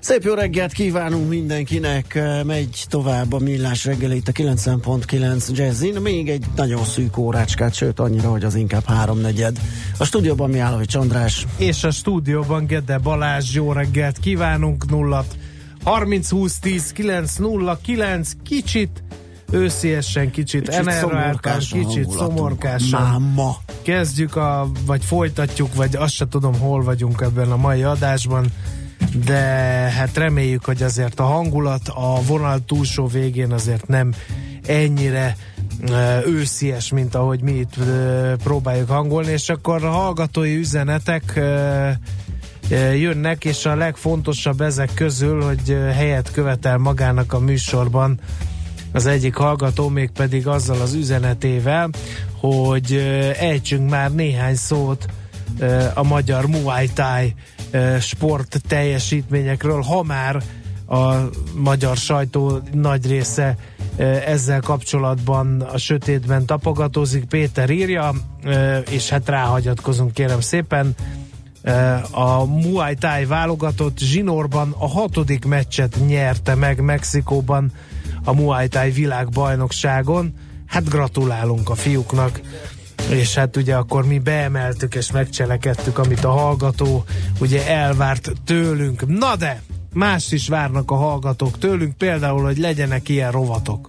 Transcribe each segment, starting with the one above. Szép jó reggelt kívánunk mindenkinek, megy tovább a Millás reggeli itt a 90.9 Jazzin, még egy nagyon szűk órácskát, sőt annyira, hogy az inkább 3/4. A stúdióban mi áll, hogy Csandrás. És a stúdióban Gede Balázs, jó reggelt kívánunk, 0-30-20-10-9-0-9, kicsit ősziesen, kicsit enerváltan, kicsit szomorkásan. Kezdjük, vagy folytatjuk, vagy azt se tudom, hol vagyunk ebben a mai adásban. De hát reméljük, hogy azért a hangulat a vonal túlsó végén azért nem ennyire őszies, mint ahogy mi itt próbáljuk hangolni, és akkor a hallgatói üzenetek jönnek, és a legfontosabb ezek közül, hogy helyet követel magának a műsorban az egyik hallgató, mégpedig azzal az üzenetével, hogy ejtsünk már néhány szót a magyar Muay Thai sport teljesítményekről, ha már a magyar sajtó nagy része ezzel kapcsolatban a sötétben tapogatózik. Péter írja, és hát ráhagyatkozunk, kérem szépen. A Muay Thai válogatott zsinórban a 6. meccset nyerte meg Mexikóban a Muay Thai világbajnokságon. Hát gratulálunk a fiúknak. És hát ugye akkor mi beemeltük és megcselekedtük, amit a hallgató ugye elvárt tőlünk. Na de, mást is várnak a hallgatók tőlünk, például, hogy legyenek ilyen rovatok.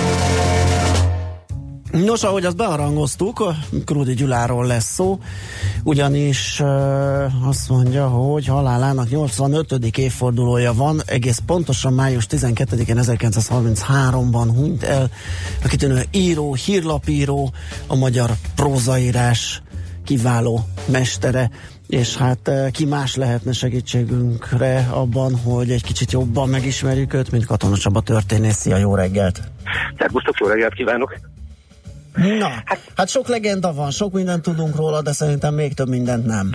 Nos, ahogy azt beharangoztuk, Krúdy Gyuláról lesz szó, ugyanis azt mondja, hogy halálának 85. évfordulója van, egész pontosan május 12-én 1933-ban hunyt el a kitűnő író, hírlapíró, a magyar prózaírás kiváló mestere, és hát ki más lehetne segítségünkre abban, hogy egy kicsit jobban megismerjük őt, mint Katona Csaba történész. Szia, jó reggelt! Szerbusztok, jó reggelt kívánok! Na, hát sok legenda van, sok mindent tudunk róla, de szerintem még több mindent nem.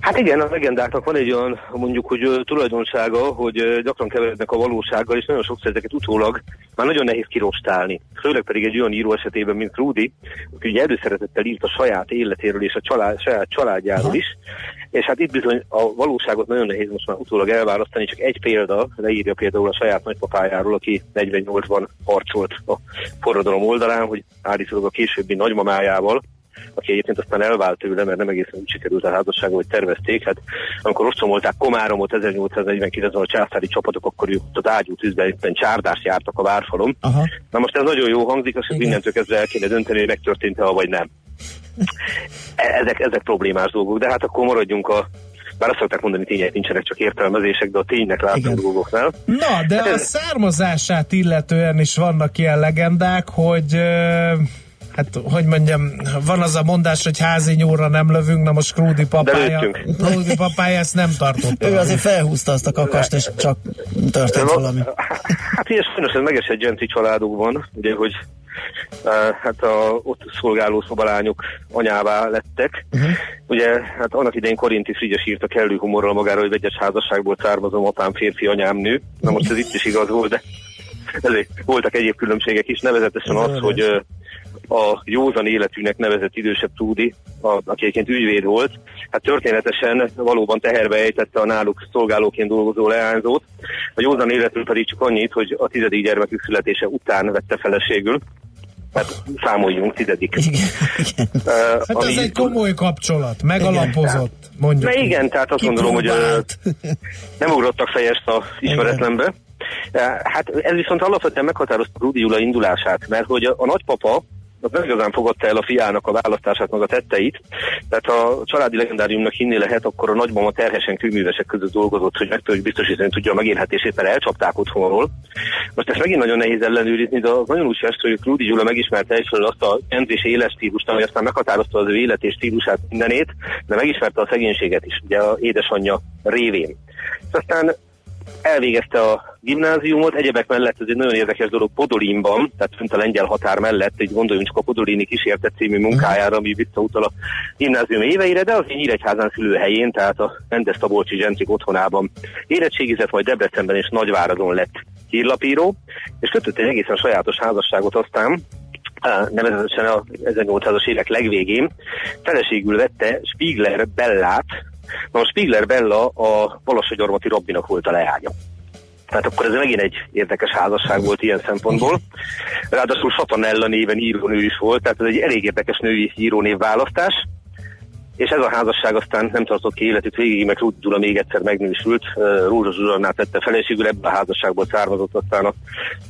Hát igen, a legendáknak van egy olyan, mondjuk, hogy tulajdonsága, hogy gyakran keverednek a valósággal, és nagyon sokszor ezeket utólag már nagyon nehéz kirostálni. Főleg pedig egy olyan író esetében, mint Krúdy, aki ugye előszeretettel írt a saját életéről és a saját családjáról is, és hát itt bizony a valóságot nagyon nehéz most már utólag elválasztani, csak egy példa, leírja például a saját nagypapájáról, aki 48-ban harcolt a forradalom oldalán, hogy állítólag a későbbi nagymamájával, aki egyébként aztán elvált tőle, mert nem egészen úgy sikerült a házassága, hogy tervezték. Hát amikor ostromolták Komáromot 1849-ben a császári csapatok, akkor ők az ágyútűzben éppen csárdást jártak a várfalon. Aha. Na most ez nagyon jó hangzik, azt hogy mindentől kezdve el kéne dönteni, hogy megtörtént-e, vagy nem. Ezek problémás dolgok, de hát akkor maradjunk a... Bár azt szokták mondani, tények nincsenek, csak értelmezések, de a ténynek látható dolgoknál. Na, de hát a származását illetően is vannak ilyen legendák, hogy... Hát, hogy mondjam, van az a mondás, hogy házi nyúlra nem lövünk, na most Krúdy papája ezt nem tartotta. Ő azért felhúzta azt a kakast, és csak történt valami. Hát ilyen sajnos ez megesett genti családokban, ugye, hogy hát a ott szolgáló szobalányok anyává lettek. Uh-huh. Ugye, hát annak idején Korinti Frigyes írta kellő humorral magára, hogy vegyes házasságból származom, apám férfi, anyám nő. Na most ez itt is igaz volt, de ezért voltak egyéb különbségek is, nevezetesen az, hogy a józan életűnek nevezett idősebb Krúdy, aki egyébként ügyvéd volt, hát történetesen valóban teherbe ejtette a náluk szolgálóként dolgozó leányzót. A józan életű pedig csak annyit, hogy a 10. gyermekük születése után vette feleségül. Hát számoljunk, 10. Hát ez egy komoly kapcsolat, megalapozott, mondjuk. Na igen, tehát azt gondolom, hogy nem ugrottak fejest a ismeretlenbe. Hát ez viszont alapvetően meghatározta Krúdy Gyula indulását, mert hogy a nagypapa az nem igazán fogadta el a fiának a választását, meg a tetteit. Tehát a családi legendáriumnak hinni lehet, akkor a nagymama terhesen kőművesek között dolgozott, hogy meg tudjuk biztosítani, tudja a megélhetését, mert elcsapták otthonról. Most ezt megint nagyon nehéz ellenőrizni, de az nagyon úgy fest, hogy Krúdy Gyula megismerte egyfelől azt a edzés éles stílusát, ami aztán meghatározta az ő élet és stílusát, mindenét, de megismerte a szegénységet is, ugye az édesanyja révén. Aztán elvégezte a gimnáziumot, egyebek mellett ez egy nagyon érdekes dolog Podolinban, tehát fönt a lengyel határ mellett, így gondoljunk csak a Podolini kísértet című munkájára, ami visszautal a gimnázium éveire, de az egy Nyíregyházán szülőhelyén, tehát a Rendes-Szabolcsi zsentrik otthonában érettségizett, majd Debrecenben és Nagyváradon lett hírlapíró, és kötött egy egészen sajátos házasságot aztán, nevezetesen a 1800-as évek legvégén, feleségül vette Spiegler Bellát. Na, a Spiegler Bella a Balassagyarmati rabbinak volt a leánya. Tehát akkor ez megint egy érdekes házasság volt ilyen szempontból. Ráadásul Satanella néven írónő is volt, tehát ez egy elég érdekes női írónévválasztás. És ez a házasság aztán nem tartott ki életük végig, mert Krúdy Gyula még egyszer megnősült, Rózsa Zsuzsannát tette feleségül, ebben a házasságból származott aztán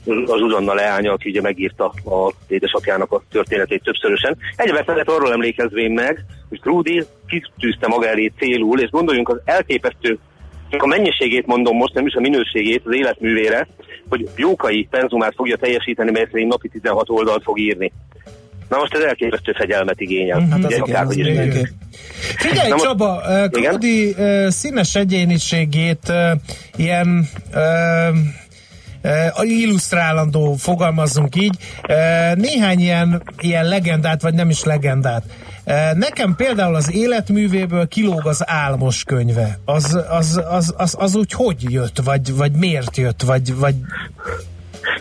a Zsuzsanna leánya, aki ugye megírta a édesapjának a történetét többszörösen. Egyébként mellett arról emlékezvén meg, hogy Krúdy kitűzte maga elé célul, és gondoljunk az elképesztő, csak a mennyiségét mondom most, nem is a minőségét, az életművére, hogy Jókai penzumát fogja teljesíteni, mert szerint napi 16 oldalt fog írni. Na most ez elképesztő fegyelmet igényel. Hát az igen, az igen. Figyelj, most, Csaba, Krúdy színes egyéniségét ilyen illusztrálandó, fogalmazzunk így, néhány ilyen legendát, vagy nem is legendát. Nekem például az életművéből kilóg az Álmos könyve. Az úgy hogy jött, vagy miért jött, vagy...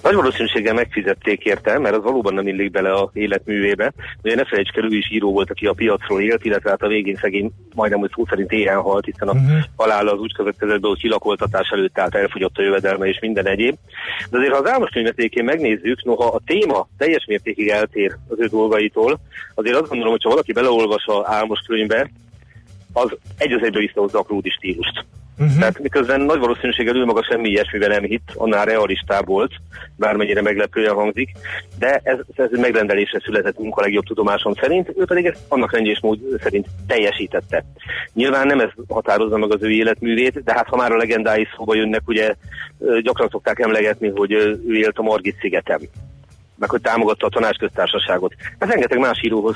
Nagy valószínűséggel megfizették érte, mert az valóban nem illik bele az életművébe. Ugye ne felejtsd, ő is író volt, aki a piacról élt, illetve hát a végén szegény majdnem úgy szó szerint éhen halt, hiszen a halála az úgy következett be, hogy kilakoltatás előtt állt, elfogyott a jövedelme és minden egyéb. De azért, ha az Álmos könyvetékén megnézzük, noha a téma teljes mértékig eltér az ő dolgaitól, azért azt gondolom, hogy ha valaki beleolvas az Álmos könyvbe, az egy az egybe visszahozza a Krúdy stílust. Tehát miközben nagy valószínűséggel ő maga semmi ilyesmivel nem hitt, annál realistább volt, bármennyire meglepően hangzik, de ez megrendelésre született munka legjobb tudomásom szerint, ő pedig ezt annak rendjésmód szerint teljesítette. Nyilván nem ez határozza meg az ő életművét, de hát ha már a legendái szóba jönnek, ugye gyakran szokták emlegetni, hogy ő élt a Margit szigetem, meg hogy támogatta a tanácsköztársaságot. Ez rengeteg más íróhoz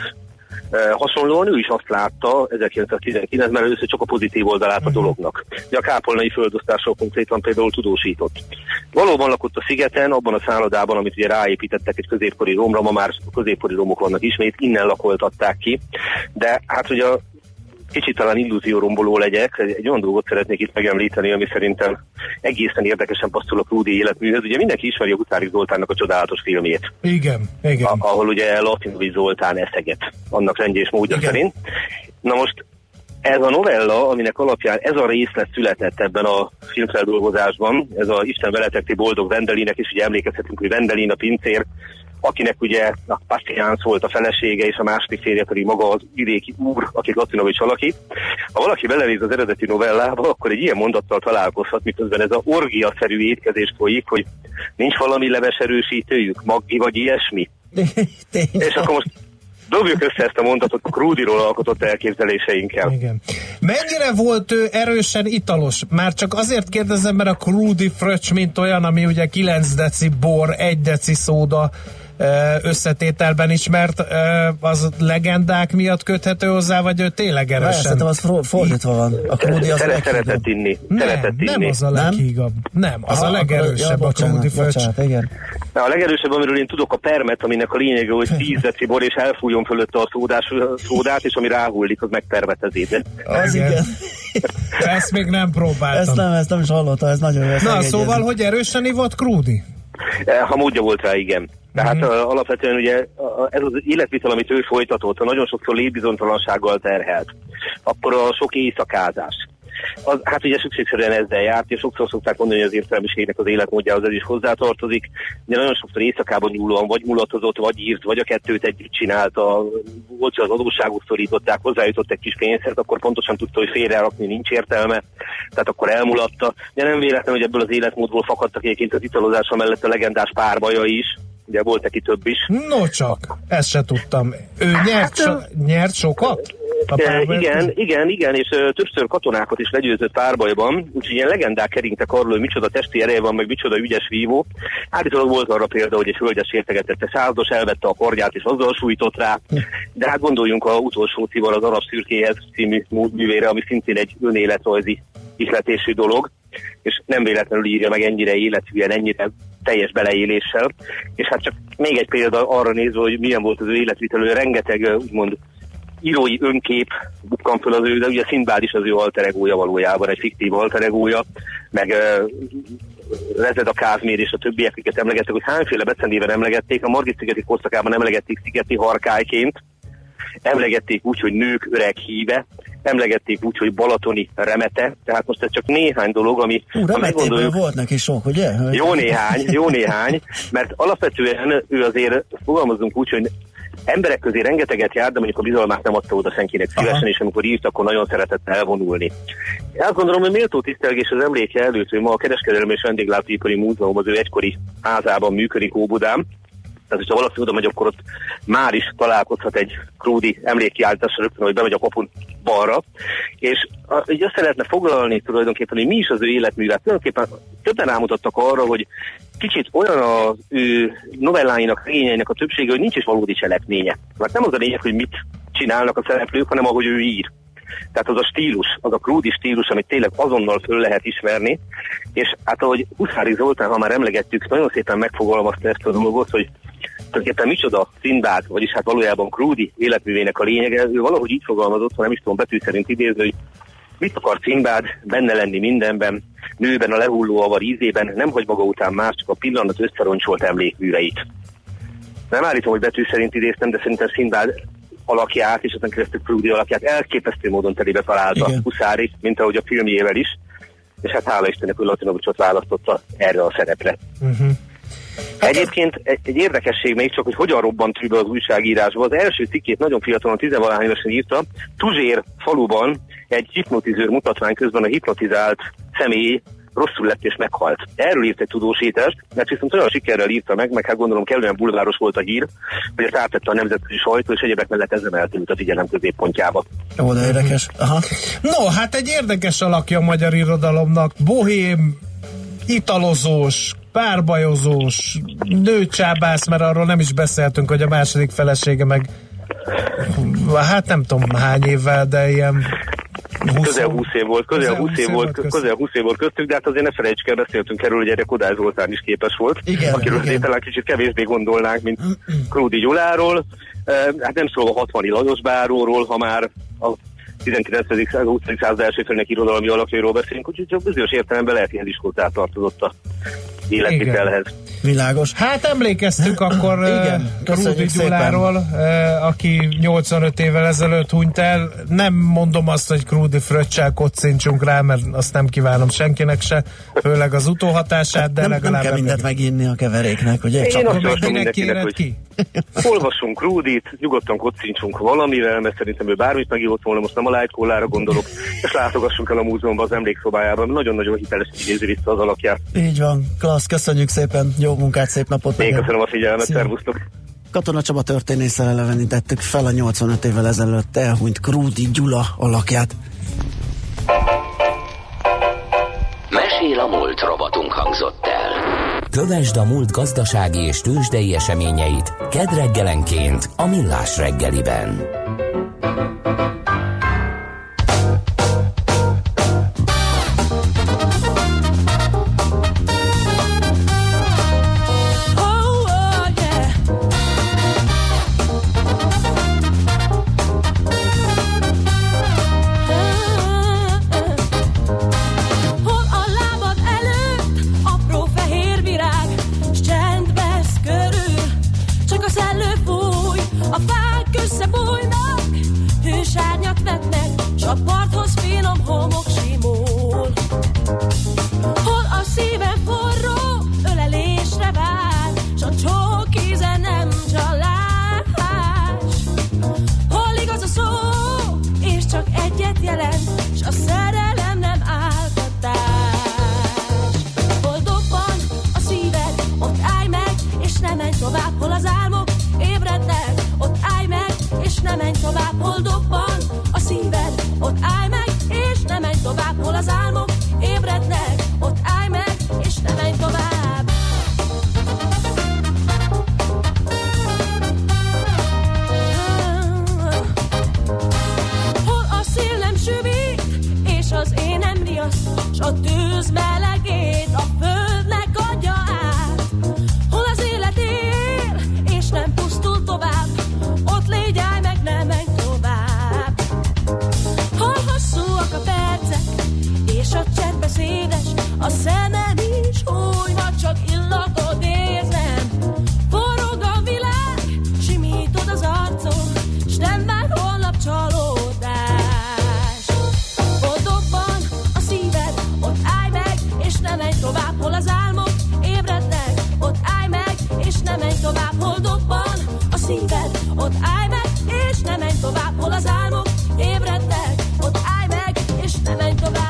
hasonlóan ő is azt látta 1919-ben először csak a pozitív oldalát a dolognak. De a kápolnai földosztásról konkrétan például tudósított. Valóban lakott a szigeten, abban a szállodában, amit ugye ráépítettek egy középkori romra, ma már középkori romok vannak ismét, innen lakoltatták ki. De hát ugye kicsit talán illúzióromboló legyek, egy olyan dolgot szeretnék itt megemlíteni, ami szerintem egészen érdekesen passzol a Krúdy életműhöz. Ugye mindenki ismeri Agustári Zoltánnak a csodálatos filmjét. Igen. Ahol ugye Lasszinovi Zoltán eszeget, annak rendje és módja szerint. Na most ez a novella, aminek alapján ez a részlet született ebben a filmfeldolgozásban, ez a Isten veletek ti boldog Vendelinek, és ugye emlékezhetünk, hogy Vendelin a pincér, akinek ugye a Pastiánsz volt a felesége, és a másik férje pedig maga az vidéki úr, aki Gatinovics alakít. Ha valaki belenéz az eredeti novellába, akkor egy ilyen mondattal találkozhat, miközben ez a orgiaszerű étkezés folyik, hogy nincs valami leveserősítőjük, maggi vagy ilyesmi. És akkor most dobjuk össze ezt a mondatot a Krúdyról alkotott elképzeléseinkkel. Igen. Mennyire volt ő erősen italos? Már csak azért kérdezem, mert a Krúdy fröccs mint olyan, ami ugye 9 deci bor, 1 deci szóda összetételben ismert, az legendák miatt köthető hozzá, vagy ő tényleg erősen? Szerintem az fordítva van. A Krúdy az szeretett inni. Nem az a leghígabb. Nem, az a legerősebb a Krúdy fröccs. A legerősebb, amiről én tudok, a permet, aminek a lényege, hogy 10 deci bor, és elfújjon fölötte a szódát, és ami ráhullik, az megpermetezi. Az igen. Ezt még nem próbáltam. Ezt nem is hallottam, ez nagyon jó. Na, szóval, hogy erősen ivott Krúdy? Ha módja volt rá, igen. Tehát alapvetően ugye ez az életvitel, amit ő folytatott, nagyon sokszor létbizonytalansággal terhelt. Akkor a sok éjszakázás. Hát ugye szükségszerűen ezzel járt, és sokszor szokták mondani, hogy az értelmiségnek az életmódjához ez is hozzátartozik. Ugye nagyon sokszor éjszakában nyúlóan vagy mulatozott, vagy írt, vagy a kettőt együtt csinálta. Volt, hogy az adósságot szorították, hozzájutott egy kis pénzért, akkor pontosan tudta, hogy félrerakni nincs értelme, tehát akkor elmulatta. De nem véletlen, hogy ebből az életmódból fakadtak egyébként az italozása mellett a legendás párbajai is. ugye volt neki több is. No csak, ezt se tudtam. Ő nyert sokat? Igen, és többször katonákat is legyőzött párbajban, úgyhogy ilyen legendák keringtek arról, hogy micsoda testi ereje van, meg micsoda ügyes vívó. Állítólag volt arra példa, hogy egy hölgyes értegetette százdos, elvette a kardját és azzal sújtott rá, de hát gondoljunk a utolsó civar az Arab szürkéhez című művére, ami szintén egy önéletrajzi ihletésű dolog, és nem véletlenül írja meg ennyire életűen, ennyire teljes beleéléssel, és hát csak még egy példa arra nézve, hogy milyen volt az ő életvitelő, rengeteg úgymond írói önkép bukkan föl az ő, de ugye Szindbád is az ő alteregója valójában, egy fiktív alteregója, meg Rezed a Kázmér és a többiek, akiket emlegettek, hogy hányféle becennéven emlegették, a Margit-szigeti korszakában emlegették szigeti harkályként, emlegették úgy, hogy nők öreg híve, emlegették úgy, hogy balatoni remete, tehát most ez csak néhány dolog, ami... Remetéből volt neki sok, ugye? Jó néhány, mert alapvetően ő azért, fogalmazunk úgy, hogy emberek közé rengeteget jár, de mondjuk a bizalmát nem adta oda senkinek szívesen, és amikor írt, akkor nagyon szeretett elvonulni. Azt gondolom, hogy méltó tisztelgés az emléke előtt, hogy ma a Kereskedelmi és Vendéglátóipari Múzeum az ő egykori házában működik Óbudán. Tehát, hogyha valaki oda megy, akkor ott már is találkozhat egy Krúdy emlékkiállításra rögtön, hogy bemegy a kapun balra. És így azt lehetne foglalni tulajdonképpen, hogy mi is az ő életművelt. Tulajdonképpen többen rámutattak arra, hogy kicsit olyan az ő novelláinak, regényeinek a többsége, hogy nincs is valódi cselekménye. Mert nem az a lényeg, hogy mit csinálnak a szereplők, hanem ahogy ő ír. Tehát az a stílus, az a Krúdy stílus, amit tényleg azonnal föl lehet ismerni, és hát ahogy Agustári Zoltán, ha már emlegettük, nagyon szépen megfogalmazta ezt a dolgot, hogy tulajdonképpen micsoda Szindbád, vagyis hát valójában Krúdy életművének a lényege, ő valahogy így fogalmazott, ha nem is tudom betű szerint idézni, hogy mit akar Szindbád, benne lenni mindenben, nőben, a lehulló avar ízében, nem hagy maga után más, csak a pillanat összeroncsolt emlékműveit. Nem állítom, hogy betű szerint idéztem, de szerintem Szindbád alakját, és aztán keresztül Krúdy alakját elképesztő módon telébe találta Huszári, mint ahogy a filmjével is, és hát hála Istennek, hogy Latinovicsot választotta erre a szerepre. Uh-huh. Egyébként egy érdekesség még csak, hogy hogyan robbant ő be az újságírásba. Az első cikkét nagyon fiatalon, 10-valahány évesen írta. Tuzsér faluban egy hipnotizőr mutatvány közben a hipnotizált személy rosszul lett és meghalt. Erről írt egy tudósítást, mert viszont olyan sikerrel írta meg hát gondolom kellően bulváros volt a hír, hogy ezt átvette a nemzetközi sajtó, és egyébként mellett ezzel eltűnt a figyelem középpontjába. Ó, de érdekes. Aha. No, hát egy érdekes alakja a magyar irodalomnak. Bohém, italozós, párbajozós, nőcsábász, mert arról nem is beszéltünk, hogy a második felesége meg hát nem tudom hány évvel, de ilyen 20? Közel 20 év volt köztük, de hát azért ne felejtsük el, beszéltünk erről, hogy erre Kodály Zoltán is képes volt, igen, akiről azért talán kicsit kevésbé gondolnánk, mint Krúdy Gyuláról, hát nem szólva Hatvany Lajos báróról, ha már a 19. század első felének irodalmi alakjairól beszélünk, úgyhogy csak bizonyos értelemben lehet, hogy iskoltát tartozott a életvitelhez. Világos. Hát emlékeztük akkor Krúdy Gyuláról, aki 85 évvel ezelőtt hunyt el. Nem mondom azt, hogy Krúdy fröccsel kocincsunk rá, mert azt nem kívánom senkinek se, főleg az utóhatását, de nem, legalább... Nem kell mindent megírni a keveréknek, ugye? Én azt javaslom mindenkinek, hogy olvassunk Krúdyt, nyugodtan kocincsunk valamivel, mert szerintem ő bármit megírott volna, most nem a light collára gondolok, és látogassunk el a múzeumban az emlékszobájában, nagyon-nagyon hiteles idézi vissza az alakját. Így van, klassz, köszönjük szépen, jó munkát, szép napot! Én köszönöm a figyelmet, szervusztok! Katona Csaba történésszel elevenítettük fel a 85 évvel ezelőtt elhunyt Krúdy Gyula alakját. Mesél a múlt robotunk hangzott el. Kövesd a múlt gazdasági és tőzsdei eseményeit kedreggelenként a Millás reggeliben. él, s a tűz melegét a földnek adja át. Hol az élet él, és nem pusztul tovább, ott légy, állj meg, ne menj tovább. Hol hosszúak a percek, és a cseppes édes, a szemem is új, ma csak illatot érzem. Forog a világ, simítod az arcom, s nem már holnap csalód. Tovább, hol az álmok ébrednek, ott állj meg, és ne menj tovább, hol dobban a szíved, ott állj meg, és ne menj tovább, hol az álmok ébrednek, ott állj meg, és ne menj tovább.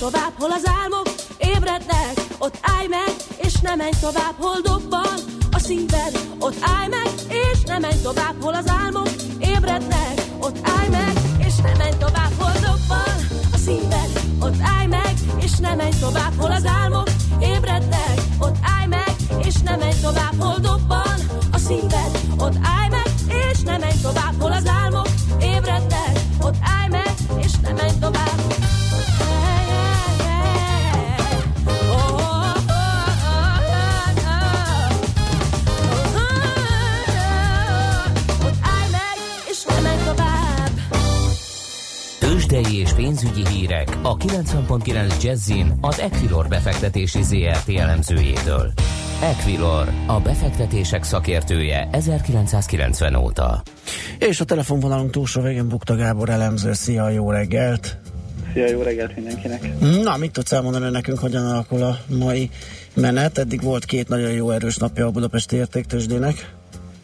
Tovább, hol az álmok ébrednek, ott állj meg, és ne menj tovább, hol dobban a szíved, ott állj meg, és ne menj tovább, hol az álmok ébrednek, ott állj meg, és ne menj tovább, hol dobban a szíved, ott állj meg, és ne menj tovább, hol az álmok ébrednek, ott állj meg, és ne menj tovább, hol dobban a szíved, ott állj meg, és ne menj tovább, hol az álmok ébrednek, ott állj meg, és ne menj tovább. Tőzsdei és pénzügyi hírek a 90.9 Jazzin az Equilor befektetési ZRT elemzőjétől. Equilor, a befektetések szakértője 1990 óta. És a telefonvonalunk túlsó végén Bukta Gábor elemző. Szia, jó reggelt! Szia, jó reggelt mindenkinek! Na, mit tudsz elmondani nekünk, hogyan alakul a mai menet? Eddig volt két nagyon jó erős napja a budapesti értéktőzsdének.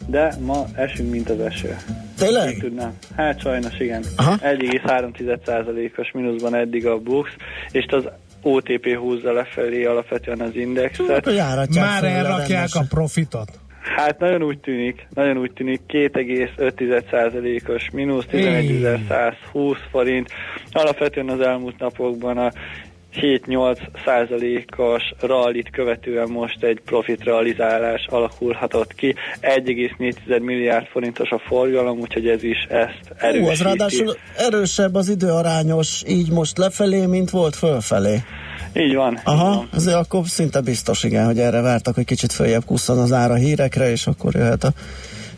De ma esünk, mint az eső. Tényleg? Tudnám. Hát sajnos igen. 1,3%-os mínuszban eddig a Bux, és az OTP húzza lefelé alapvetően az indexet. Már elrakják a profitot? Hát nagyon úgy tűnik, 2,5%-os mínusz, 11.120 forint. Alapvetően az elmúlt napokban a 7-8%-os rallit követően most egy profit realizálás alakulhatott ki. 1,4 milliárd forintos a forgalom, úgyhogy ez is ezt erősíti. Hú, az ráadásul erősebb az időarányos így most lefelé, mint volt fölfelé. Így van. Aha, azért akkor szinte biztos, igen, hogy erre vártak, hogy kicsit följebb kusszon az ára hírekre, és akkor jöhet a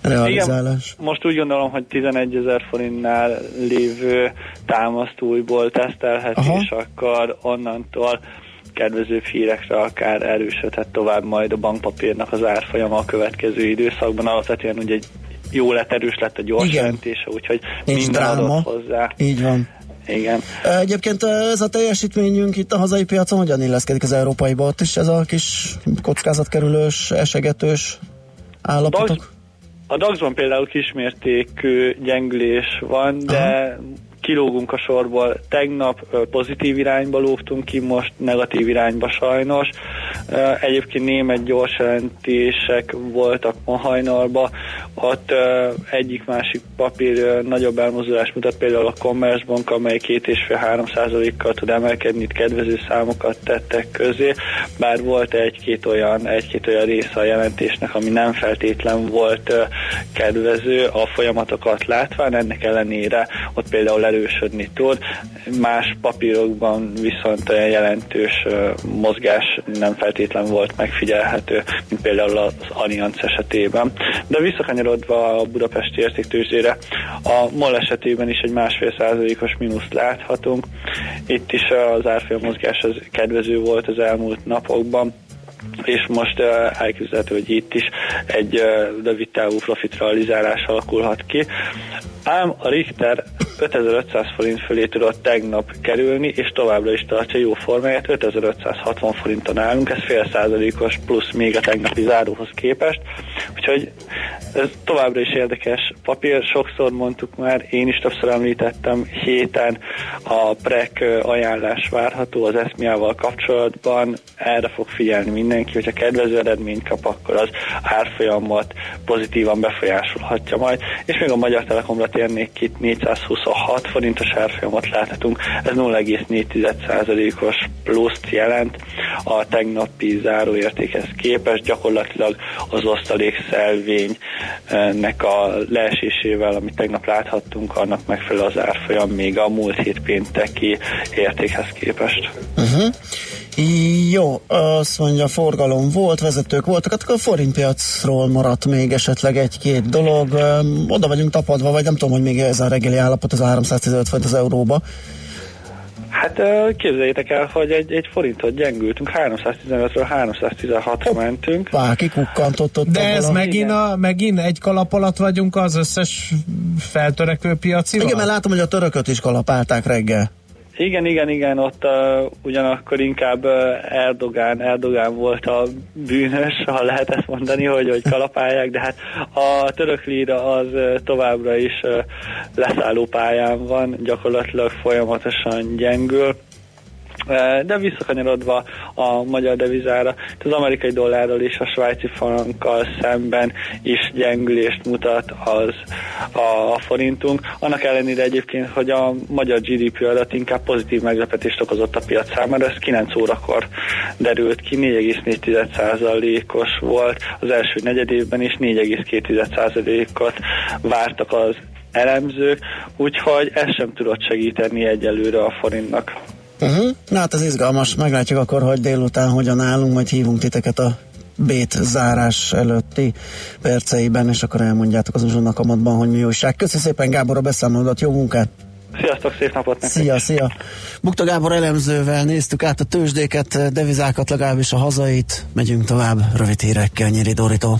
realizálás. Igen, most úgy gondolom, hogy 11.000 forintnál lévő támaszt újból tesztelhet, és akkor onnantól kedvezőbb hírekre akár erősödhet tovább majd a bankpapírnak az árfolyama a következő időszakban. Alapvetően ugye jó lett, erős lett a gyors jelentése, úgyhogy minden adott hozzá. Így van. Igen. Egyébként ez a teljesítményünk itt a hazai piacon hogyan illeszkedik az európaiba? Ott is ez a kis kockázatkerülős, esegetős állapotok? A DAX-ban például kismértékű gyengülés van, de kilógunk a sorból. Tegnap pozitív irányba lógtunk ki, most negatív irányba sajnos. Egyébként német gyors jelentések voltak ma hajnalban, ott egyik-másik papír nagyobb elmozdulást mutat, például a Commerzbank, amely 2,5-3%-kal tud emelkedni, itt kedvező számokat tettek közé, bár volt egy-két olyan része a jelentésnek, ami nem feltétlen volt kedvező a folyamatokat látván, ennek ellenére ott például erősödni tud, más papírokban viszont olyan jelentős mozgás nem feltétlen volt megfigyelhető, mint például az Allianz esetében. De visszakanyarodva a budapesti értéktőzsdére, a MOL esetében is egy 1,5%-os mínuszt láthatunk. Itt is az árfolyam mozgás az kedvező volt az elmúlt napokban, és most elképzelhető, hogy itt is egy rövid távú profit realizálás alakulhat ki. Ám a Richter 5500 forint fölé tudott tegnap kerülni, és továbbra is tartja jó formáját, 5560 forinton állunk, ez fél százalékos plusz még a tegnapi záróhoz képest, Úgyhogy ez továbbra is érdekes papír, sokszor mondtuk már, én is többször említettem, héten a PREK ajánlás várható az eszmiával kapcsolatban, erre fog figyelni mindenki, hogyha kedvező eredményt kap, akkor az árfolyamot pozitívan befolyásolhatja majd, és még a Magyar Telekomra térnék, itt 426 forintos árfolyamot láthatunk, ez 0,4%-os pluszt jelent a tegnapi záróértékhez képest, gyakorlatilag az osztalékszelvénynek a leesésével, amit tegnap láthattunk, annak megfelelő az árfolyam még a múlt hét pénteki értékhez képest. Uh-huh. Jó, azt mondja, forgalom volt, vezetők voltak, akkor a forintpiacról maradt még esetleg egy-két dolog. Oda vagyunk tapadva, vagy nem tudom, hogy még ez a reggeli állapot, az 315 forint az euróba. Hát képzeljétek el, hogy egy forintot gyengültünk, 315-ről 316-ra mentünk. Bárki kukkantott ott. De ez megint egy kalap alatt vagyunk az összes feltörekvő piacival? Igen, mert látom, hogy a törököt is kalapálták reggel. Igen, ott ugyanakkor inkább Erdogán volt a bűnös, ha lehet ezt mondani, hogy kalapálják, de hát a török líra az továbbra is leszálló pályán van, gyakorlatilag folyamatosan gyengül. De visszakanyarodva a magyar devizára, az amerikai dollárral és a svájci frankkal szemben is gyengülést mutat az a forintunk. Annak ellenére egyébként, hogy a magyar GDP adat inkább pozitív meglepetést okozott a piac számára, ez 9 órakor derült ki, 4,4%-os volt az első negyedévben, és 4,2%-ot vártak az elemzők, úgyhogy ez sem tudott segíteni egyelőre a forintnak. Uh-huh. Na hát ez izgalmas, meglátjuk akkor, hogy délután hogyan állunk, majd hívunk titeket a bét zárás előtti perceiben, és akkor elmondjátok az uzsonnak amatban, hogy mi újság. Köszi szépen, Gábor, a beszámolódat, jó munkát! Sziasztok, szép napot nektek! Szia! Bukta Gábor elemzővel néztük át a tőzsdéket, devizákat, legalábbis a hazait, megyünk tovább rövid hírekkel Nyíri Dóritól.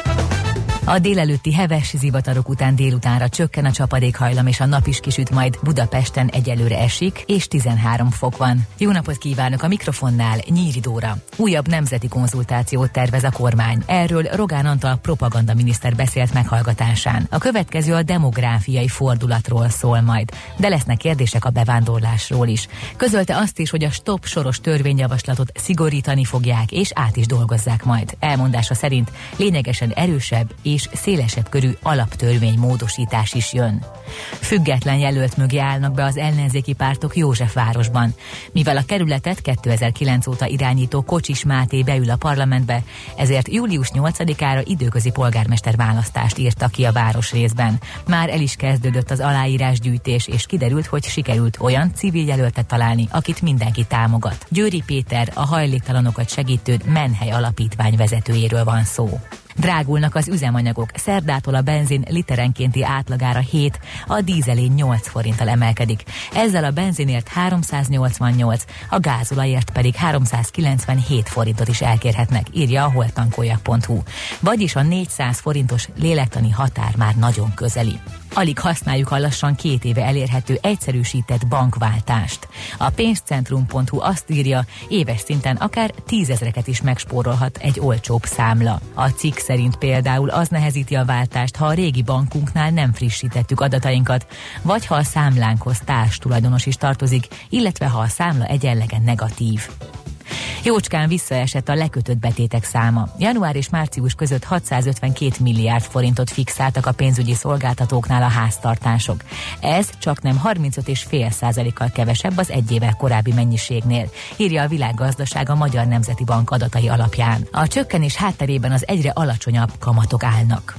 A délelőtti heves zivatarok után délutánra csökken a csapadékhajlam, és a nap is kisüt majd. Budapesten egyelőre esik, és 13 fok van. Jó napot kívánok, a mikrofonnál Nyíri Dóra. Újabb nemzeti konzultációt tervez a kormány. Erről Rogán Antal propagandaminiszter beszélt meghallgatásán. A következő a demográfiai fordulatról szól majd, de lesznek kérdések a bevándorlásról is. Közölte azt is, hogy a stop soros törvényjavaslatot szigorítani fogják, és át is dolgozzák majd. Elmondása szerint lényegesen erősebb és szélesebb körű alaptörvény módosítás is jön. Független jelölt mögé állnak be az ellenzéki pártok Józsefvárosban. Mivel a kerületet 2009 óta irányító Kocsis Máté beül a parlamentbe, ezért július 8-ára időközi polgármester választást írtak ki a városrészben. Már el is kezdődött az aláírásgyűjtés, és kiderült, hogy sikerült olyan civil jelöltet találni, akit mindenki támogat. Győri Péter, a hajléktalanokat segítő Menhely alapítvány vezetőjéről van szó. Drágulnak az üzemanyagok. Szerdától a benzin literenkénti átlagára 7, a dízelé 8 forinttal emelkedik. Ezzel a benzinért 388, a gázolajért pedig 397 forintot is elkérhetnek, írja a holtankoljak.hu. Vagyis a 400 forintos lélektani határ már nagyon közeli. Alig használjuk a lassan 2 éve elérhető egyszerűsített bankváltást. A pénzcentrum.hu azt írja, éves szinten akár 10 000-eket is megspórolhat egy olcsóbb számla. A cikk szerint például az nehezíti a váltást, ha a régi bankunknál nem frissítettük adatainkat, vagy ha a számlánkhoz társtulajdonos is tartozik, illetve ha a számla egyenlege negatív. Jócskán visszaesett a lekötött betétek száma. Január és március között 652 milliárd forintot fixáltak a pénzügyi szolgáltatóknál a háztartások. Ez csaknem 35,5%-kal kevesebb az egy évvel korábbi mennyiségnél, írja a Világgazdaság a Magyar Nemzeti Bank adatai alapján. A csökkenés hátterében az egyre alacsonyabb kamatok állnak.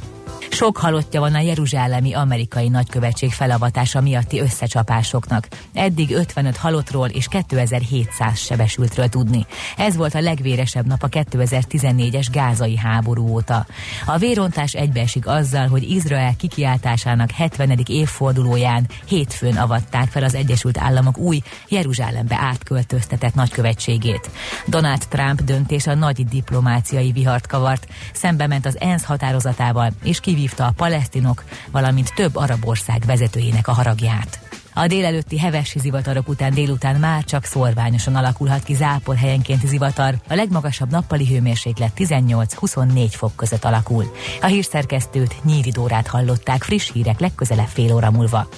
Sok halottja van a jeruzsálemi amerikai nagykövetség felavatása miatti összecsapásoknak. Eddig 55 halottról és 2700 sebesültről tudni. Ez volt a legvéresebb nap a 2014-es gázai háború óta. A vérontás egybeesik azzal, hogy Izrael kikiáltásának 70. évfordulóján hétfőn avatták fel az Egyesült Államok új Jeruzsálembe átköltöztetett nagykövetségét. Donald Trump döntés a nagy diplomáciai vihart kavart, szembe ment az ENSZ határozatával és kivívta a palesztinok, valamint több arab ország vezetőjének a haragját. A délelőtti heves zivatarok után délután már csak szorványosan alakulhat ki zápor helyenkénti zivatar. A legmagasabb nappali hőmérséklet 18-24 fok között alakul. A hírszerkesztőt, Nyíri Dórát hallották, friss hírek legközelebb fél óra múlva.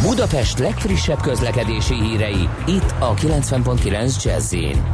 Budapest legfrissebb közlekedési hírei, itt a 90.9 Jazz-én.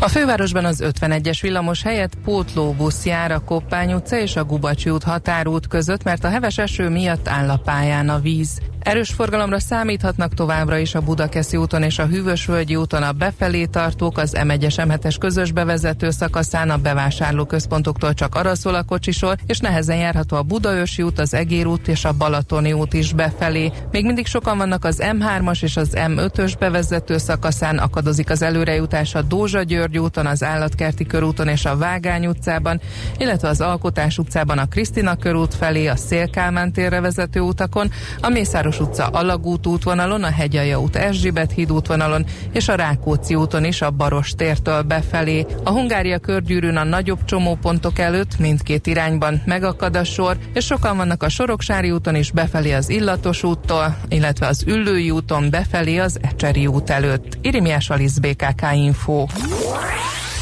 A fővárosban az 51-es villamos helyett pótlóbusz jár a Koppány utca és a Gubacsy út határút között, mert a heves eső miatt áll a pályán a víz. Erős forgalomra számíthatnak továbbra is a Budakeszi úton és a Hűvösvölgyi úton a befelé tartók, az M1-es M7-es közös bevezető szakaszán a bevásárlóközpontoktól csak arra szól a kocsisor, és nehezen járható a Budaörsi út, az Egér út és a Balatoni út is befelé. Még mindig sokan vannak az M3-as és az M5-ös bevezető szakaszán, akadozik az előrejutás a Dózsa-György úton, az Állatkerti körúton és a Vágány utcában, illetve az Alkotás utcában a Krisztina körút felé, a Szél-Kálmán térre vezető utakon, a Mészáros utca Alagút útvonalon, a Hegyalja út Erzsébet híd útvonalon és a Rákóczi úton is a Baross tértől befelé. A Hungária körgyűrűn a nagyobb csomópontok előtt mindkét irányban megakad a sor, és sokan vannak a Soroksári úton is befelé az Illatos úttól, illetve az Üllői úton befelé az Ecseri út előtt. Irimiás Alisz, BKK Info.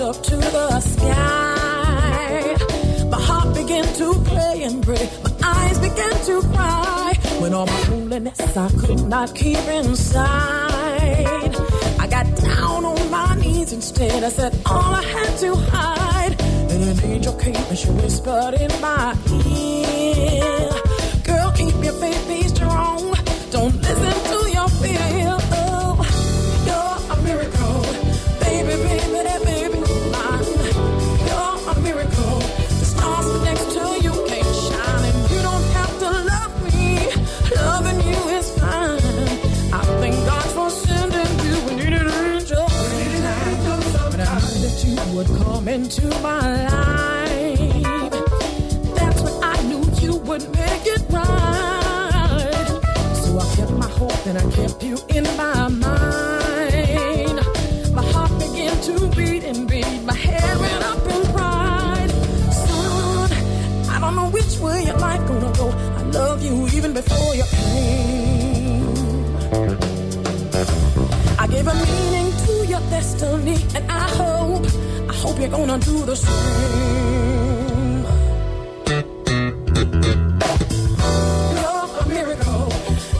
Up to the sky, my heart began to play and pray, my eyes began to cry, when all my loneliness I could not keep inside, I got down on my knees instead, I said all I had to hide, and an angel came and she whispered in my ear, girl, keep your faith, be strong, don't listen to your fear, oh, you're a miracle, baby, baby, that baby. Would come into my life. That's when I knew you would make it right. So I kept my hope and I kept you in my mind. My heart began to beat and beat. My head went up in pride. Son, I don't know which way your life gonna go. I love you even before you came. I gave a meaning to your destiny, and I hope you're gonna do the same. You're a miracle,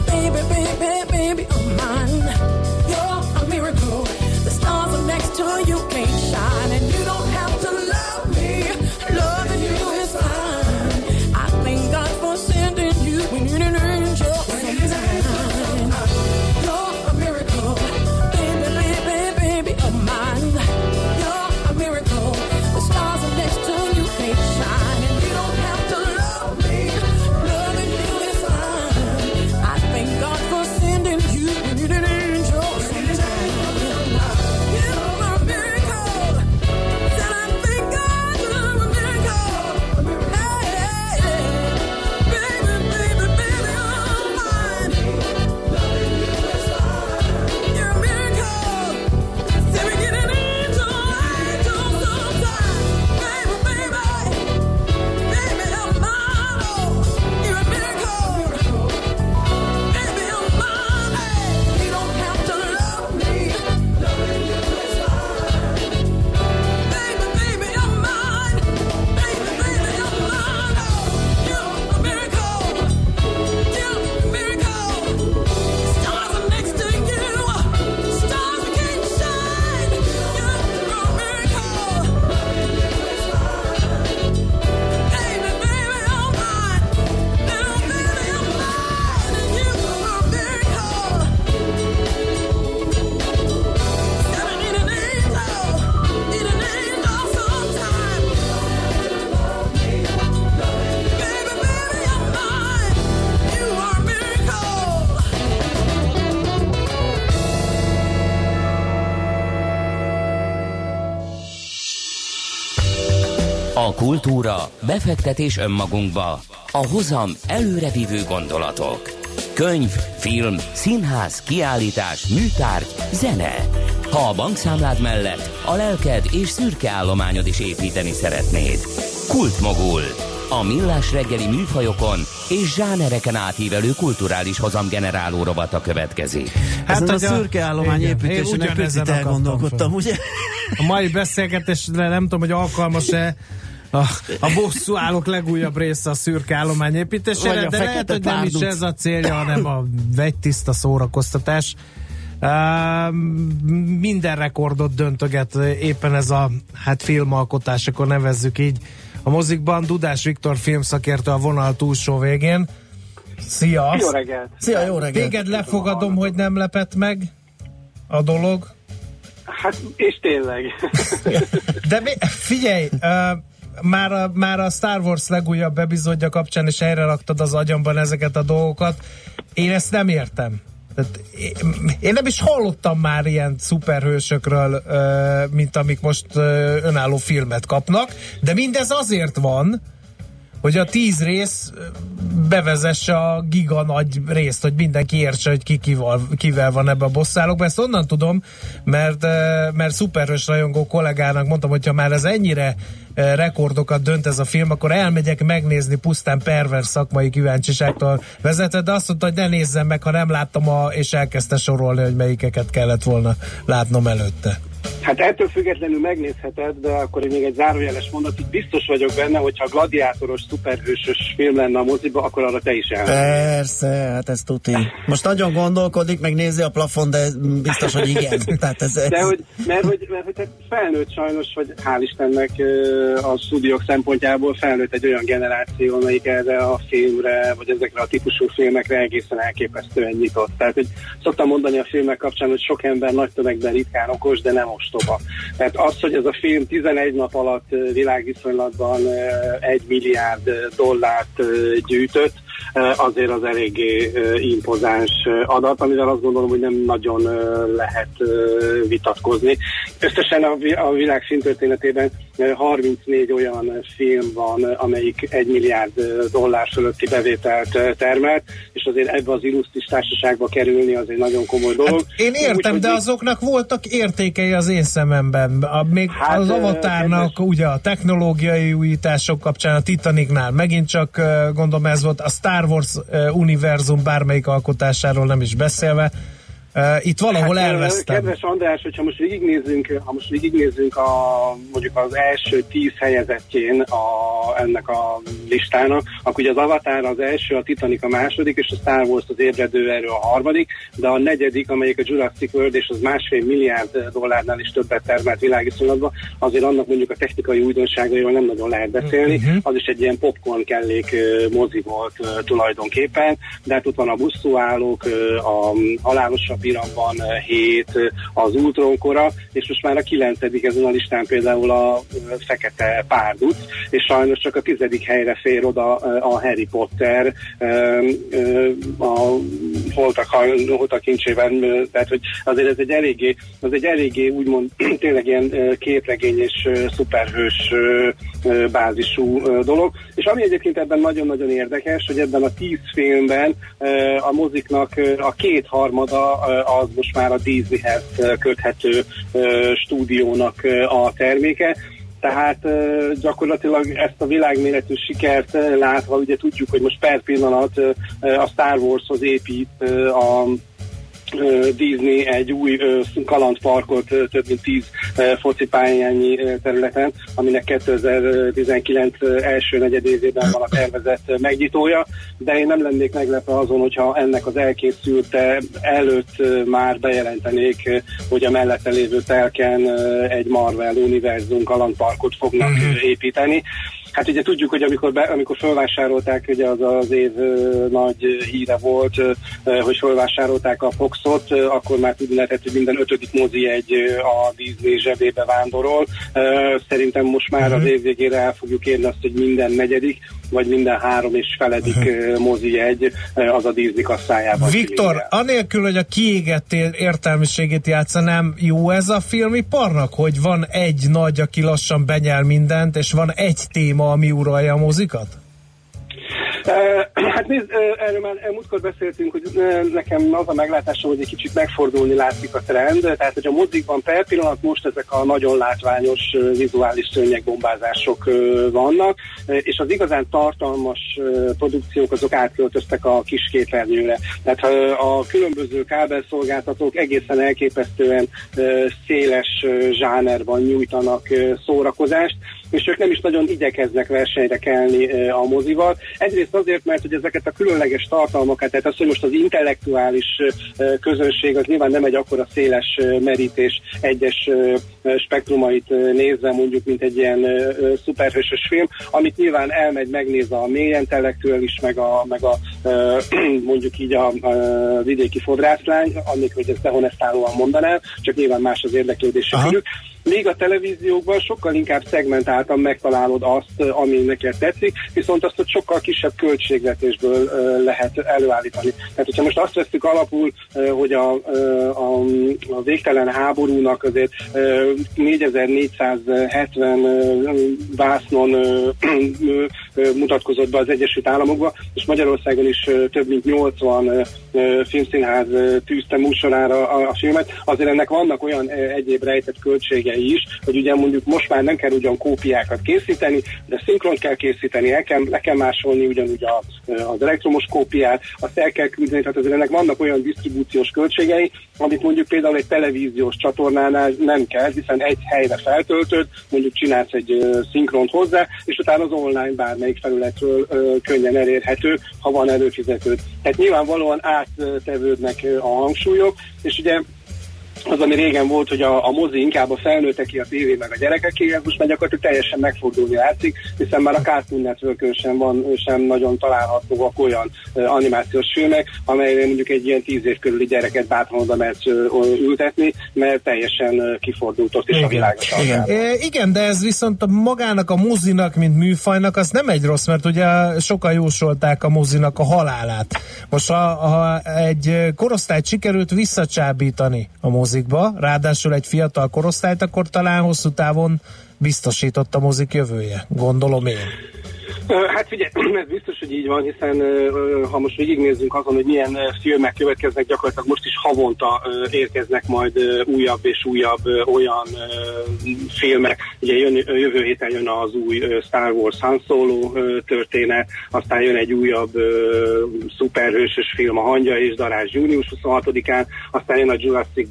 baby, baby, baby of mine. You're a miracle. The stars are next to you, can't shine, and you don't have to love me. Loving you is fine. I thank God for sending you when you're an angel. You're a miracle, baby, baby, baby of mine. Miracle, the stars are next to you, they shine, and you don't have to love me. A kultúra, befektetés önmagunkba, a hozam előrevívő gondolatok. Könyv, film, színház, kiállítás, műtárgy, zene. Ha a bankszámlád mellett a lelked és szürke állományod is építeni szeretnéd. Kultmogul. A millás reggeli műfajokon és zsánereken átívelő kulturális hozamgeneráló rovata következik. Hát a szürke állomány építésének picit elgondolkodtam, ugye? A mai beszélgetésre nem tudom, hogy alkalmas-e a bosszúállók legújabb része a szürke állomány építésére, de lehet, hogy nem is ez a célja, hanem a vegytiszta szórakoztatás. Minden rekordot döntöget éppen ez a filmalkotás, akkor nevezzük így. A mozikban Dudás Viktor filmszakértő a vonal túlsó végén. Szia! Jó reggelt! Szia, jó reggelt! Téged lefogadom, hogy nem lepett meg a dolog. Hát, és tényleg. De figyelj, már a Star Wars legújabb epizódja kapcsán is helyre raktad az agyamban ezeket a dolgokat. Én ezt nem értem. Én nem is hallottam már ilyen szuperhősökről, mint amik most önálló filmet kapnak, de mindez azért van, hogy a 10 rész bevezesse a giga nagy részt, hogy mindenki értse, hogy kivel van ebbe a bosszálokba. Ezt onnan tudom, mert szuperhős rajongó kollégának mondtam, hogyha már ez ennyire rekordokat dönt ez a film, akkor elmegyek megnézni pusztán pervers szakmai kíváncsiságtól vezetve, de azt mondta, hogy ne nézzem meg, ha nem láttam, és elkezdte sorolni, hogy melyikeket kellett volna látnom előtte. Hát ettől függetlenül megnézheted, de akkor még egy zárójeles mondat, hogy biztos vagyok benne, hogyha gladiátoros, szuperhősös film lenne a moziba, akkor arra te is elmennél. Persze, hát ez tuti. Most nagyon gondolkodik, meg nézi a plafon, de biztos, hogy igen. Tehát ez... De hogy, mert felnőtt sajnos, hogy hál' Istennek a stúdiók szempontjából felnőtt egy olyan generáció, amelyik erre a filmre, vagy ezekre a típusú filmekre egészen elképesztően nyitott. Tehát, hogy szoktam mondani a filmek kapcsán, hogy sok ember nagy tömegben ritkán okos, de nem ostoba. Tehát az, hogy ez a film 11 nap alatt világviszonylatban $1 milliárd gyűjtött, azért az eléggé impozáns adat, amivel azt gondolom, hogy nem nagyon lehet vitatkozni. Összesen a világ filmtörténetében 34 olyan film van, amelyik $1 milliárd fölötti bevételt termelt, és azért ebbe az illusztris társaságba kerülni az egy nagyon komoly dolog. Hát én értem, de azoknak voltak értékei az én szememben. Még az Avatárnak, ugye a technológiai újítások kapcsán, a Titanicnál megint csak gondolom ez volt, a Star Wars univerzum bármelyik alkotásáról nem is beszélve. Itt valahol elvesztem. Kedves András, hogyha most végignézzünk, mondjuk az első 10 helyezettjén ennek a listának, akkor ugye az Avatar az első, a Titanic a második, és a Star Wars az ébredő erő a harmadik, de a negyedik, amelyik a Jurassic World, és az $1,5 milliárd is többet termelt világviszonylatban, azért annak mondjuk a technikai újdonságairól nem nagyon lehet beszélni, az is egy ilyen popcorn kellék mozi volt tulajdonképpen, de hát ott van a buszúállók, a halálosabb Iramban 7, az Ultronkora, és most már a 9. ezen a listán például a Fekete Párduc, és sajnos csak a 10. helyre fér oda a Harry Potter, a Holtak kincsében, tehát hogy azért ez egy eléggé úgymond tényleg ilyen képregény és szuperhős bázisú dolog, és ami egyébként ebben nagyon-nagyon érdekes, hogy ebben a 10 filmben a moziknak a 2/3 az most már a Disneyhez köthető stúdiónak a terméke. Tehát gyakorlatilag ezt a világméretű sikert látva, ugye tudjuk, hogy most per pillanat a Star Warshoz épít a Disney egy új kalandparkot több mint 10 focipályányi területen, aminek 2019 első negyedévében van a tervezett megnyitója, de én nem lennék meglepve azon, hogyha ennek az elkészülte előtt már bejelentenék, hogy a mellette lévő telken egy Marvel univerzum kalandparkot fognak építeni. Hát ugye tudjuk, hogy amikor felvásárolták, ugye az év nagy híre volt, hogy felvásárolták a Foxot, akkor már tudni lehetett, hogy minden ötödik mozi egy a Disney zsebébe vándorol. Szerintem most már az év végére el fogjuk érni azt, hogy minden negyedik, vagy minden három és feledik mozi egy az a Disney kasszájában. Viktor, anélkül, hogy a kiégett értelmiségét játszanám, jó ez a filmiparnak, hogy van egy nagy, aki lassan benyel mindent, és van egy téma, ami uralja a mozikat? Hát nézd, erről már múltkor beszéltünk, hogy nekem az a meglátásom, hogy egy kicsit megfordulni látszik a trend, tehát hogy a mozikban per pillanat most ezek a nagyon látványos vizuális szőnyegbombázások vannak, és az igazán tartalmas produkciók azok átköltöztek a kis képernyőre. Tehát a különböző kábelszolgáltatók egészen elképesztően széles zsánerban nyújtanak szórakozást, és ők nem is nagyon igyekeznek versenyre kelni a mozival. Egyrészt azért, mert hogy ezeket a különleges tartalmakat, tehát az, hogy most az intellektuális közönség, az nyilván nem egy akkora széles merítés egyes spektrumait nézve, mondjuk, mint egy ilyen szuperhősös film, amit nyilván elmegy, megnéz a mély intellektuális, meg a mondjuk így a vidéki fodrászlány, amik, hogy ezt dehonestálóan mondanám, csak nyilván más az érdeklődési körük. Még a televíziókban sokkal inkább szegmentáltan megtalálod azt, ami neked tetszik, viszont azt, hogy sokkal kisebb költségvetésből lehet előállítani. Tehát, hogyha most azt vesztük alapul, hogy a végtelen háborúnak azért 4470 vásznon mutatkozott be az Egyesült Államokba, és Magyarországon is több mint 80 filmszínház tűzte műsorára a filmet, azért ennek vannak olyan egyéb rejtett költségei is, hogy ugye mondjuk most már nem kell ugyan kópiákat készíteni, de szinkront kell készíteni, le kell másolni ugyanúgy az elektromos kópiát, azt el kell küldeni, tehát azért ennek vannak olyan disztribúciós költségei, amit mondjuk például egy televíziós csatornánál nem kell, hiszen egy helyre feltöltöd, mondjuk csinálsz egy szinkront hozzá, és utána az online bármelyik felületről könnyen elérhető, ha van előfizetőd. Tehát nyilvánvalóan áttevődnek a hangsúlyok, és ugye az, ami régen volt, hogy a mozi inkább a felnőtteké, a tévé meg a gyerekeké, ez most már gyakorlatilag teljesen megfordulni látszik, hiszen már a Cartoon Networkön sem nagyon találhatóak olyan animációs filmek, amelyre mondjuk egy ilyen 10 év körüli gyereket bátran oda mehet ültetni, mert teljesen kifordult ott is a világot. Igen, de ez viszont magának a mozinak, mint műfajnak, az nem egy rossz, mert ugye sokan jósolták a mozinak a halálát. Most ha egy korosztályt sikerült visszacsábítani a mozi, ráadásul egy fiatal korosztályt, akkor talán hosszú távon biztosított a mozik jövője, gondolom én. Hát figyelj, ez biztos, hogy így van, hiszen ha most végignézzünk azon, hogy milyen filmek következnek, gyakorlatilag most is havonta érkeznek majd újabb és újabb olyan filmek. Ugye jövő héten jön az új Star Wars Han Solo történet, aztán jön egy újabb szuperhősös film, a Hangya és Darázs június 26-án, aztán jön a Jurassic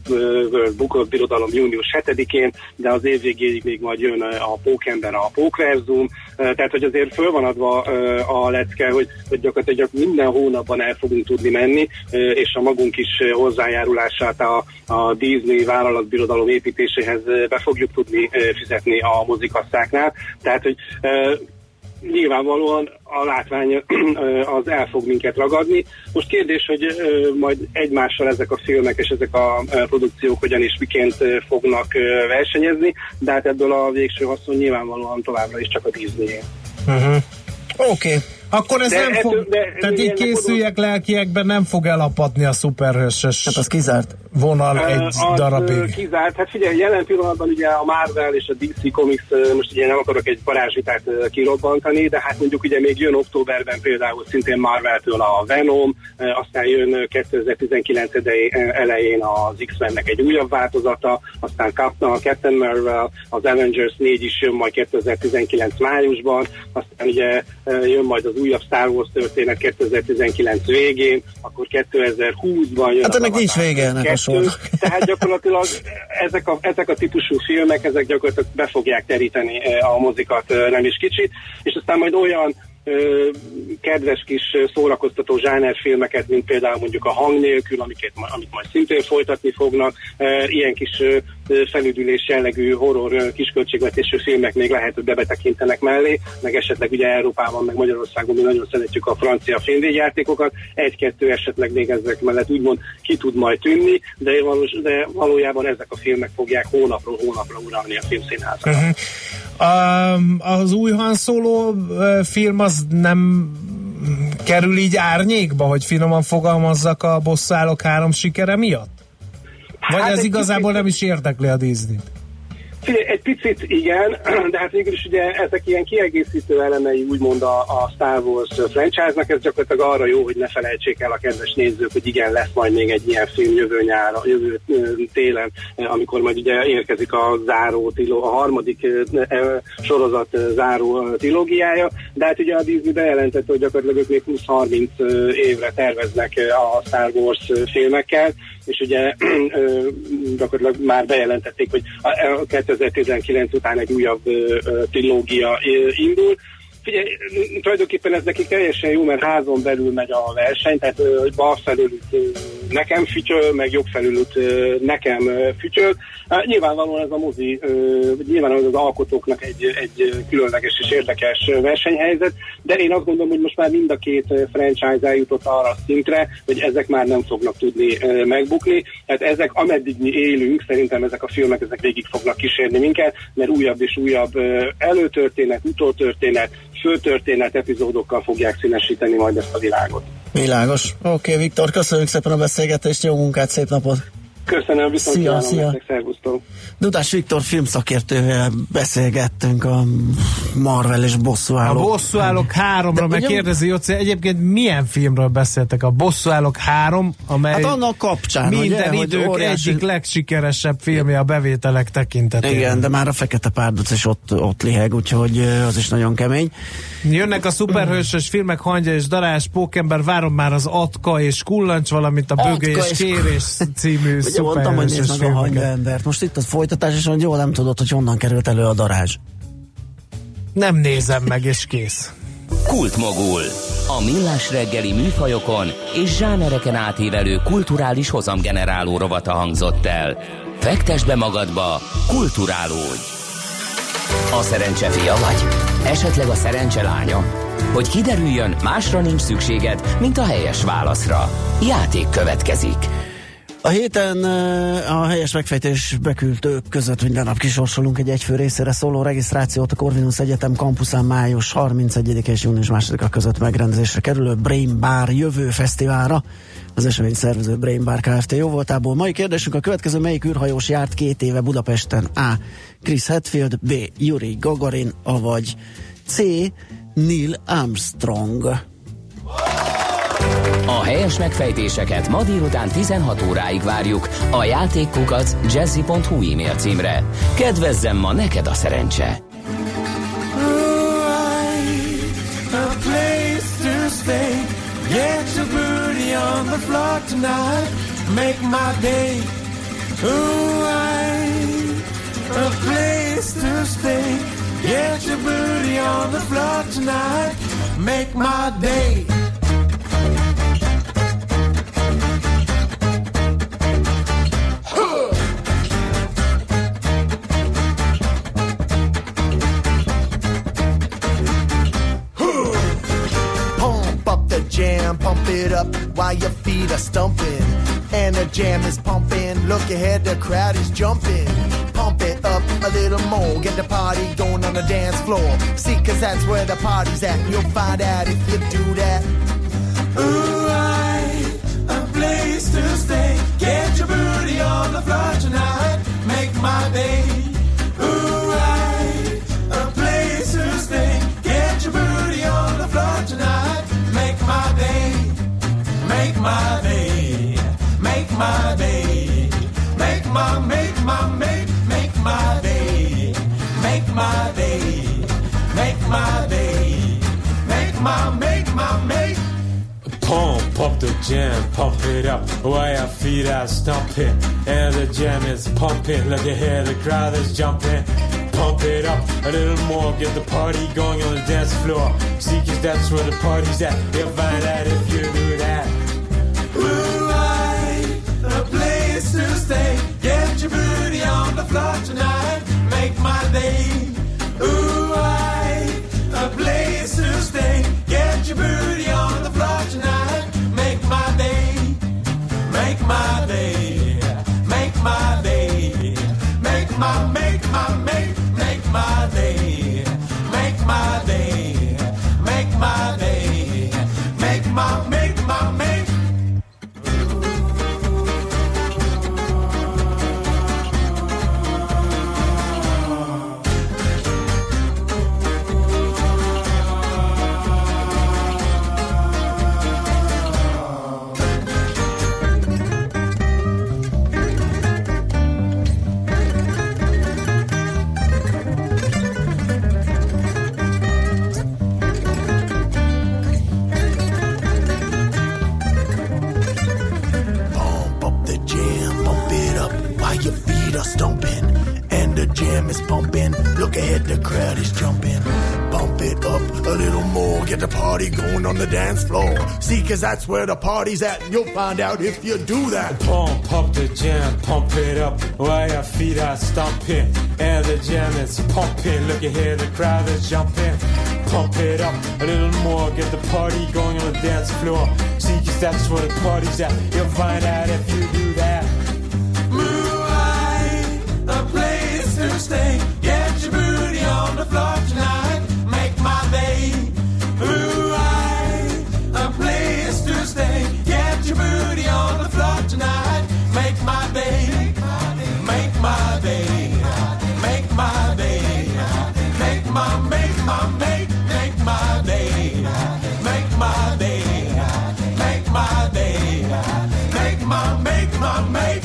World Bukott Birodalom június 7-én, de az év végéig még majd jön a Pókember, a Pókverzum, tehát hogy azért föl van adva a lecke, hogy gyakorlatilag minden hónapban el fogunk tudni menni, és a magunk is hozzájárulását a Disney vállalatbirodalom építéséhez be fogjuk tudni fizetni a mozikasszáknál. Tehát, hogy nyilvánvalóan a látvány az el fog minket ragadni. Most kérdés, hogy majd egymással ezek a filmek és ezek a produkciók hogyan és miként fognak versenyezni, de hát ebből a végső haszon nyilvánvalóan továbbra is csak a Disney-é. Oké. Akkor ez de nem fog... Tehát így készüljek lelkiekben, nem fog elapadni a szuperhősös hát az kizárt vonal egy darabig. Kizárt. Hát figyelj, jelen pillanatban ugye a Marvel és a DC Comics, most ugye nem akarok egy parázsvitát kirobbantani, de hát mondjuk ugye még jön októberben például szintén Marveltől a Venom, aztán jön 2019 elején az X-Mennek egy újabb változata, aztán Captain Marvel, az Avengers 4 is jön majd 2019 májusban, aztán ugye jön majd az újabb Star Wars történet 2019 végén, akkor 2020-ban jön... Hát ennek nincs vége ennek a sornak. Tehát gyakorlatilag ezek a típusú filmek, ezek gyakorlatilag be fogják teríteni a mozikat nem is kicsit, és aztán majd olyan kedves kis szórakoztató zsánerfilmeket, mint például mondjuk a Hang nélkül, amit majd szintén folytatni fognak, ilyen kis felüdülés jellegű horror kisköltségvetésű filmek még lehet, hogy betekintenek mellé, meg esetleg ugye Európában, meg Magyarországon mi nagyon szeretjük a francia filmvégyjátékokat, egy-kettő esetleg még ezek mellett úgymond ki tud majd tűnni, de valójában ezek a filmek fogják hónapról hónapra uralni a filmszínházat. Uh-huh. Az új Han Solo film az nem kerül így árnyékba, hogy finoman fogalmazzak a Bosszálok 3 sikere miatt? Vagy hát ez igazából nem is érdekli a Disney-t? Egy picit igen, de hát végül is ugye ezek ilyen kiegészítő elemei úgymond a Star Wars franchise-nak, ez gyakorlatilag arra jó, hogy ne felejtsék el a kedves nézők, hogy igen, lesz majd még egy ilyen film jövő télen, amikor majd ugye érkezik a harmadik sorozat záró trilógiája, de hát ugye a Disney bejelentette, hogy gyakorlatilag ők még 20-30 évre terveznek a Star Wars filmekkel, és ugye gyakorlatilag már bejelentették, hogy a 2019 után egy újabb trilógia indul. Figyelj, tulajdonképpen ez nekik teljesen jó, mert házon belül megy a verseny, tehát bal felül nekem fütyöl, meg jobb felül nekem fütyöl. Nyilvánvalóan ez a mozi, nyilvánvalóan az alkotóknak egy különleges és érdekes versenyhelyzet, de én azt gondolom, hogy most már mind a két franchise eljutott arra a szintre, hogy ezek már nem fognak tudni megbukni. Tehát ezek, ameddig mi élünk, szerintem ezek a filmek, ezek végig fognak kísérni minket, mert újabb és újabb előtörténet, utótörténet, főtörténet epizódokkal fogják színesíteni majd ezt a világot. Világos. Oké, Viktor, köszönjük szépen a beszélgetést, jó munkát, szép napot! Köszönöm, viszont kívánom, szervusztok! Dudás Viktor filmszakértővel beszélgettünk a Marvel és Bosszúállók. A Bosszúállók 3-ra, meg kérdezi Jóci, egyébként milyen filmről beszéltek? A Bosszúállók 3, amely hát annak kapcsán, minden ugye, idők óriási... egyik legsikeresebb filmje a bevételek tekintetében. Igen, de már a Fekete Párduc is ott liheg, úgyhogy az is nagyon kemény. Jönnek a szuperhősös filmek, Hangya és Darás, Pókember, várom már az Atka és Kullancs, valamint a Bögé és Kérés című szuperhősös filmeket. Mondtam, hogy nézd meg a Hangyaembert. Most itt a folytatás, és hogy jól nem tudod, hogy honnan került elő a Darázs. Nem nézem meg, és kész. Kultmogul. A millás reggeli műfajokon és zsánereken átívelő kulturális hozamgeneráló rovata hangzott el. Fektesd be magadba, kulturálódj! A szerencse fia vagy? Esetleg a szerencse lánya? Hogy kiderüljön, másra nincs szükséged, mint a helyes válaszra. Játék következik. A héten a helyes megfejtés beküldők között minden nap kisorsolunk egy egyfő részére szóló regisztrációt a Corvinus Egyetem kampuszán május 31 és június 2-a között megrendezésre kerülő Brain Bar jövő fesztiválra. Az esemény szervező Brain Bar Kft. Jó voltából. Mai kérdésünk a következő: melyik űrhajós járt 2 éve Budapesten? A. Chris Hadfield, B. Yuri Gagarin, avagy C. Neil Armstrong. A helyes megfejtéseket ma délután 16 óráig várjuk a játékkukac@jazzy.hu e-mail címre. Kedvezzem ma neked a szerencse! Pump it up while your feet are stumping and the jam is pumping. Look ahead, the crowd is jumping. Pump it up a little more, get the party going on the dance floor. See, cause that's where the party's at. You'll find out if you do that. Ooh, a place to stay. Get your booty on the floor tonight. Make my day. Ooh, a place to stay. Get your booty on the floor tonight. Make my day, make my day, make my day, make my day, make my day, make my day, make. Pump the jam, pump it up while your feet are stomping. And the jam is pumping, look ahead, the crowd is jumping. pump it up a little more, get the party going on the dance floor. See, cause that's where the party's at. You'll find out if you do that. Moonlight, a place to stay. Get your booty on the floor tonight, make my day. Ooh, I, a place to stay. Get your booty on the floor tonight, make my day, make my day, make my day, make my, make my, make, make my day, make my day, make my day, make my, make my, make. Is pumping, look ahead, the crowd is jumping. Bump it up a little more, get the party going on the dance floor. See, cause that's where the party's at, and you'll find out if you do that. Pump up the jam, pump it up, while your feet are stomping, and the jam is pumping. Look ahead, the crowd is jumping. Pump it up a little more, get the party going on the dance floor. See, cause that's where the party's at, you'll find out if you do that. Moonlight, a place to stay, get your booty on the floor tonight, make my day. Ooh, I, a place to stay, get your booty on the floor tonight, make my day, make my day, make my day, make my, make my, make, make my day, make my day, make my day, make my, make my, make.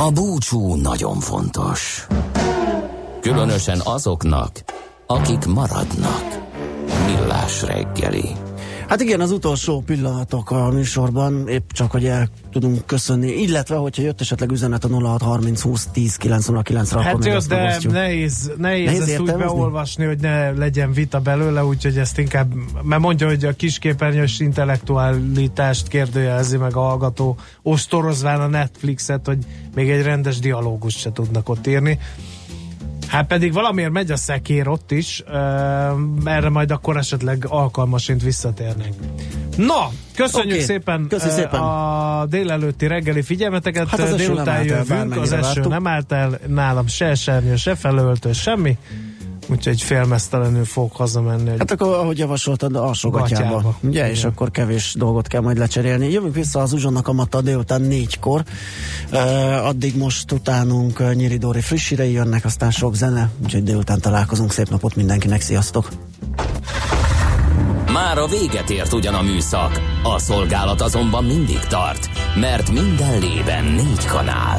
A búcsú nagyon fontos. Különösen azoknak, akik maradnak. Millás reggeli. Hát igen, az utolsó pillanatok a műsorban, épp csak, hogy el tudunk köszönni, illetve, hogyha jött esetleg üzenet a 0630 20 10 909-re, hát jó, de nehéz ezt úgy beolvasni, hogy ne legyen vita belőle, úgyhogy ezt inkább, mert mondja, hogy a kisképernyős intellektualitást kérdőjelezi meg a hallgató, ostorozván a Netflixet, hogy még egy rendes dialógust se tudnak ott írni. Hát pedig valamiért megy a szekér ott is, erre majd akkor esetleg alkalmasint visszatérnénk. Na, köszönjük szépen, szépen a délelőtti reggeli figyelmeteket, hát délután jövünk, az eső nem állt el, nálam se esernyő, se felöltő, semmi, úgyhogy félmeztelenül fogok hazamenni. Hát akkor, ahogy javasoltad, alsógatyába. Ugye, és akkor kevés dolgot kell majd lecserélni. Jövünk vissza az Uzsonna Kamatta délután 4-kor. Addig most utánunk Nyíri Dóra friss hírei jönnek, aztán sok zene, úgyhogy délután találkozunk. Szép napot mindenkinek, sziasztok! Már a véget ért ugyan a műszak. A szolgálat azonban mindig tart, mert minden lében 4 kanál.